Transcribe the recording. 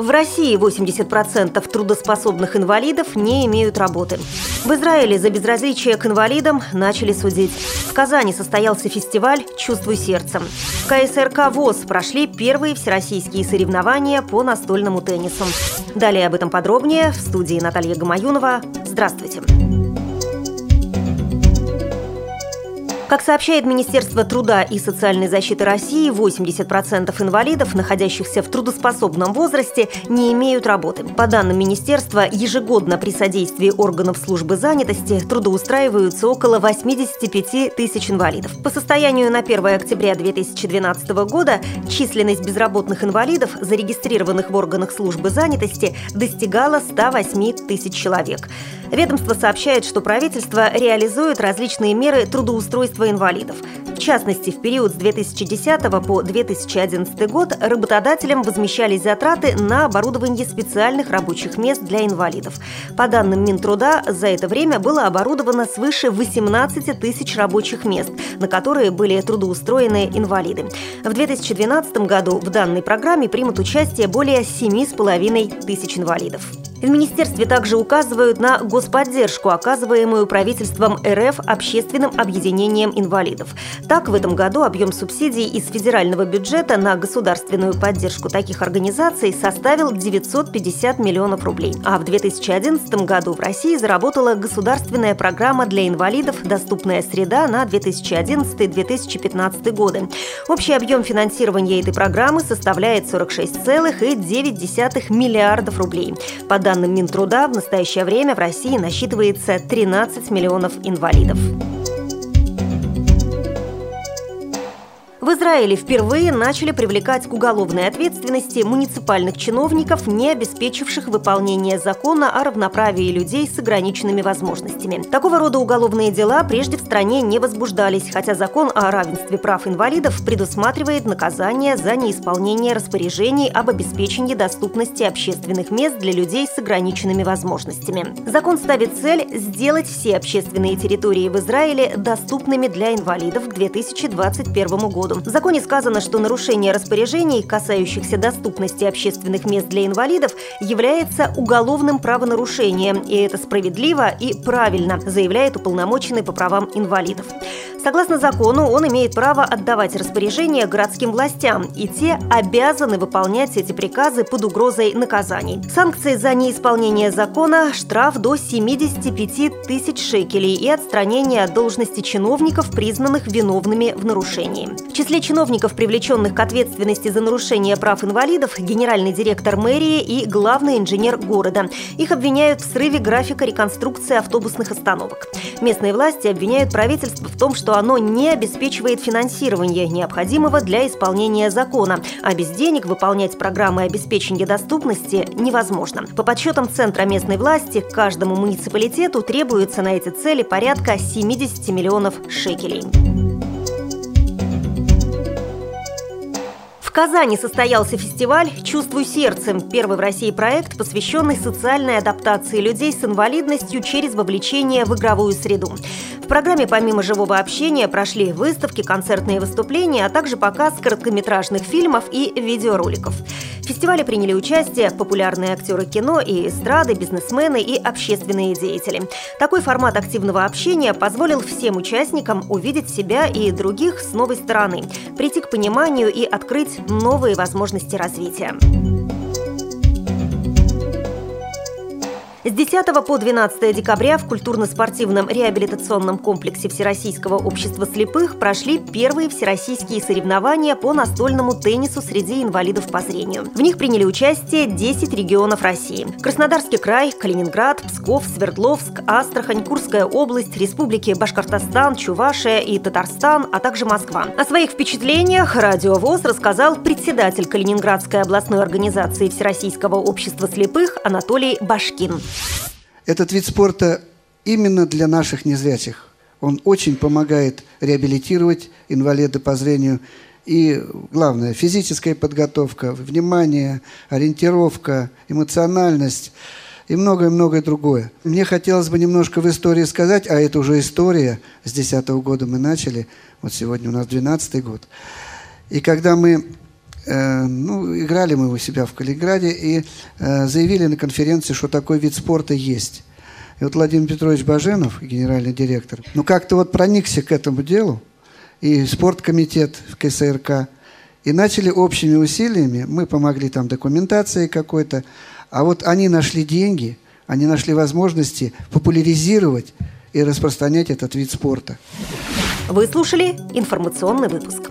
В России 80% трудоспособных инвалидов не имеют работы. В Израиле за безразличие к инвалидам начали судить. В Казани состоялся фестиваль «Чувствуй сердцем». В КСРК ВОС прошли первые всероссийские соревнования по настольному теннису. Далее об этом подробнее в студии Наталья Гамаюнова. Здравствуйте. Как сообщает Министерство труда и социальной защиты России, 80% инвалидов, находящихся в трудоспособном возрасте, не имеют работы. По данным министерства, ежегодно при содействии органов службы занятости трудоустраиваются около 85 тысяч инвалидов. По состоянию на 1 октября 2012 года численность безработных инвалидов, зарегистрированных в органах службы занятости, достигала 108 тысяч человек. Ведомство сообщает, что правительство реализует различные меры трудоустройства инвалидов. В частности, в период с 2010 по 2011 год работодателям возмещались затраты на оборудование специальных рабочих мест для инвалидов. По данным Минтруда, за это время было оборудовано свыше 18 тысяч рабочих мест, на которые были трудоустроены инвалиды. В 2012 году в данной программе примут участие более 7,5 тысяч инвалидов. В министерстве также указывают на господдержку, оказываемую правительством РФ общественным объединением инвалидов. Так, в этом году объем субсидий из федерального бюджета на государственную поддержку таких организаций составил 950 миллионов рублей. А в 2011 году в России заработала государственная программа для инвалидов «Доступная среда» на 2011-2015 годы. Общий объем финансирования этой программы составляет 46,9 миллиардов рублей. По данным Минтруда, в настоящее время в России насчитывается 13 миллионов инвалидов. В Израиле впервые начали привлекать к уголовной ответственности муниципальных чиновников, не обеспечивших выполнение закона о равноправии людей с ограниченными возможностями. Такого рода уголовные дела прежде в стране не возбуждались, хотя закон о равенстве прав инвалидов предусматривает наказание за неисполнение распоряжений об обеспечении доступности общественных мест для людей с ограниченными возможностями. Закон ставит цель сделать все общественные территории в Израиле доступными для инвалидов к 2021 году. В законе сказано, что нарушение распоряжений, касающихся доступности общественных мест для инвалидов, является уголовным правонарушением, и это справедливо и правильно, заявляет уполномоченный по правам инвалидов. Согласно закону, он имеет право отдавать распоряжения городским властям, и те обязаны выполнять эти приказы под угрозой наказаний. Санкции за неисполнение закона – штраф до 75 тысяч шекелей и отстранение от должности чиновников, признанных виновными в нарушении. В числе чиновников, привлеченных к ответственности за нарушение прав инвалидов, генеральный директор мэрии и главный инженер города. Их обвиняют в срыве графика реконструкции автобусных остановок. Местные власти обвиняют правительство в том, что оно не обеспечивает финансирование, необходимого для исполнения закона, а без денег выполнять программы обеспечения доступности невозможно. По подсчетам Центра местной власти, каждому муниципалитету требуется на эти цели порядка 70 миллионов шекелей. В Казани состоялся фестиваль «Чувствуй сердцем», первый в России проект, посвященный социальной адаптации людей с инвалидностью через вовлечение в игровую среду. В программе помимо живого общения прошли выставки, концертные выступления, а также показ короткометражных фильмов и видеороликов. В фестивале приняли участие популярные актеры кино и эстрады, бизнесмены и общественные деятели. Такой формат активного общения позволил всем участникам увидеть себя и других с новой стороны, прийти к пониманию и открыть новые возможности развития. С 10 по 12 декабря в культурно-спортивном реабилитационном комплексе Всероссийского общества слепых прошли первые всероссийские соревнования по настольному теннису среди инвалидов по зрению. В них приняли участие 10 регионов России. Краснодарский край, Калининград, Псков, Свердловск, Астрахань, Курская область, республики Башкортостан, Чувашия и Татарстан, а также Москва. О своих впечатлениях Радио ВОС рассказал председатель Калининградской областной организации Всероссийского общества слепых Анатолий Башкин. Этот вид спорта именно для наших незрячих. Он очень помогает реабилитировать инвалида по зрению. И главное, физическая подготовка, внимание, ориентировка, эмоциональность и многое-многое другое. Мне хотелось бы немножко в истории сказать, а это уже история, с 2010 года мы начали, вот сегодня у нас 2012 год. И когда мы играли мы у себя в Калининграде и заявили на конференции, что такой вид спорта есть. И вот Владимир Петрович Баженов, генеральный директор, как-то проникся к этому делу, и спорткомитет в КСРК, и начали общими усилиями, мы помогли там документации какой-то, а они нашли деньги, они нашли возможности популяризировать и распространять этот вид спорта. Вы слушали информационный выпуск.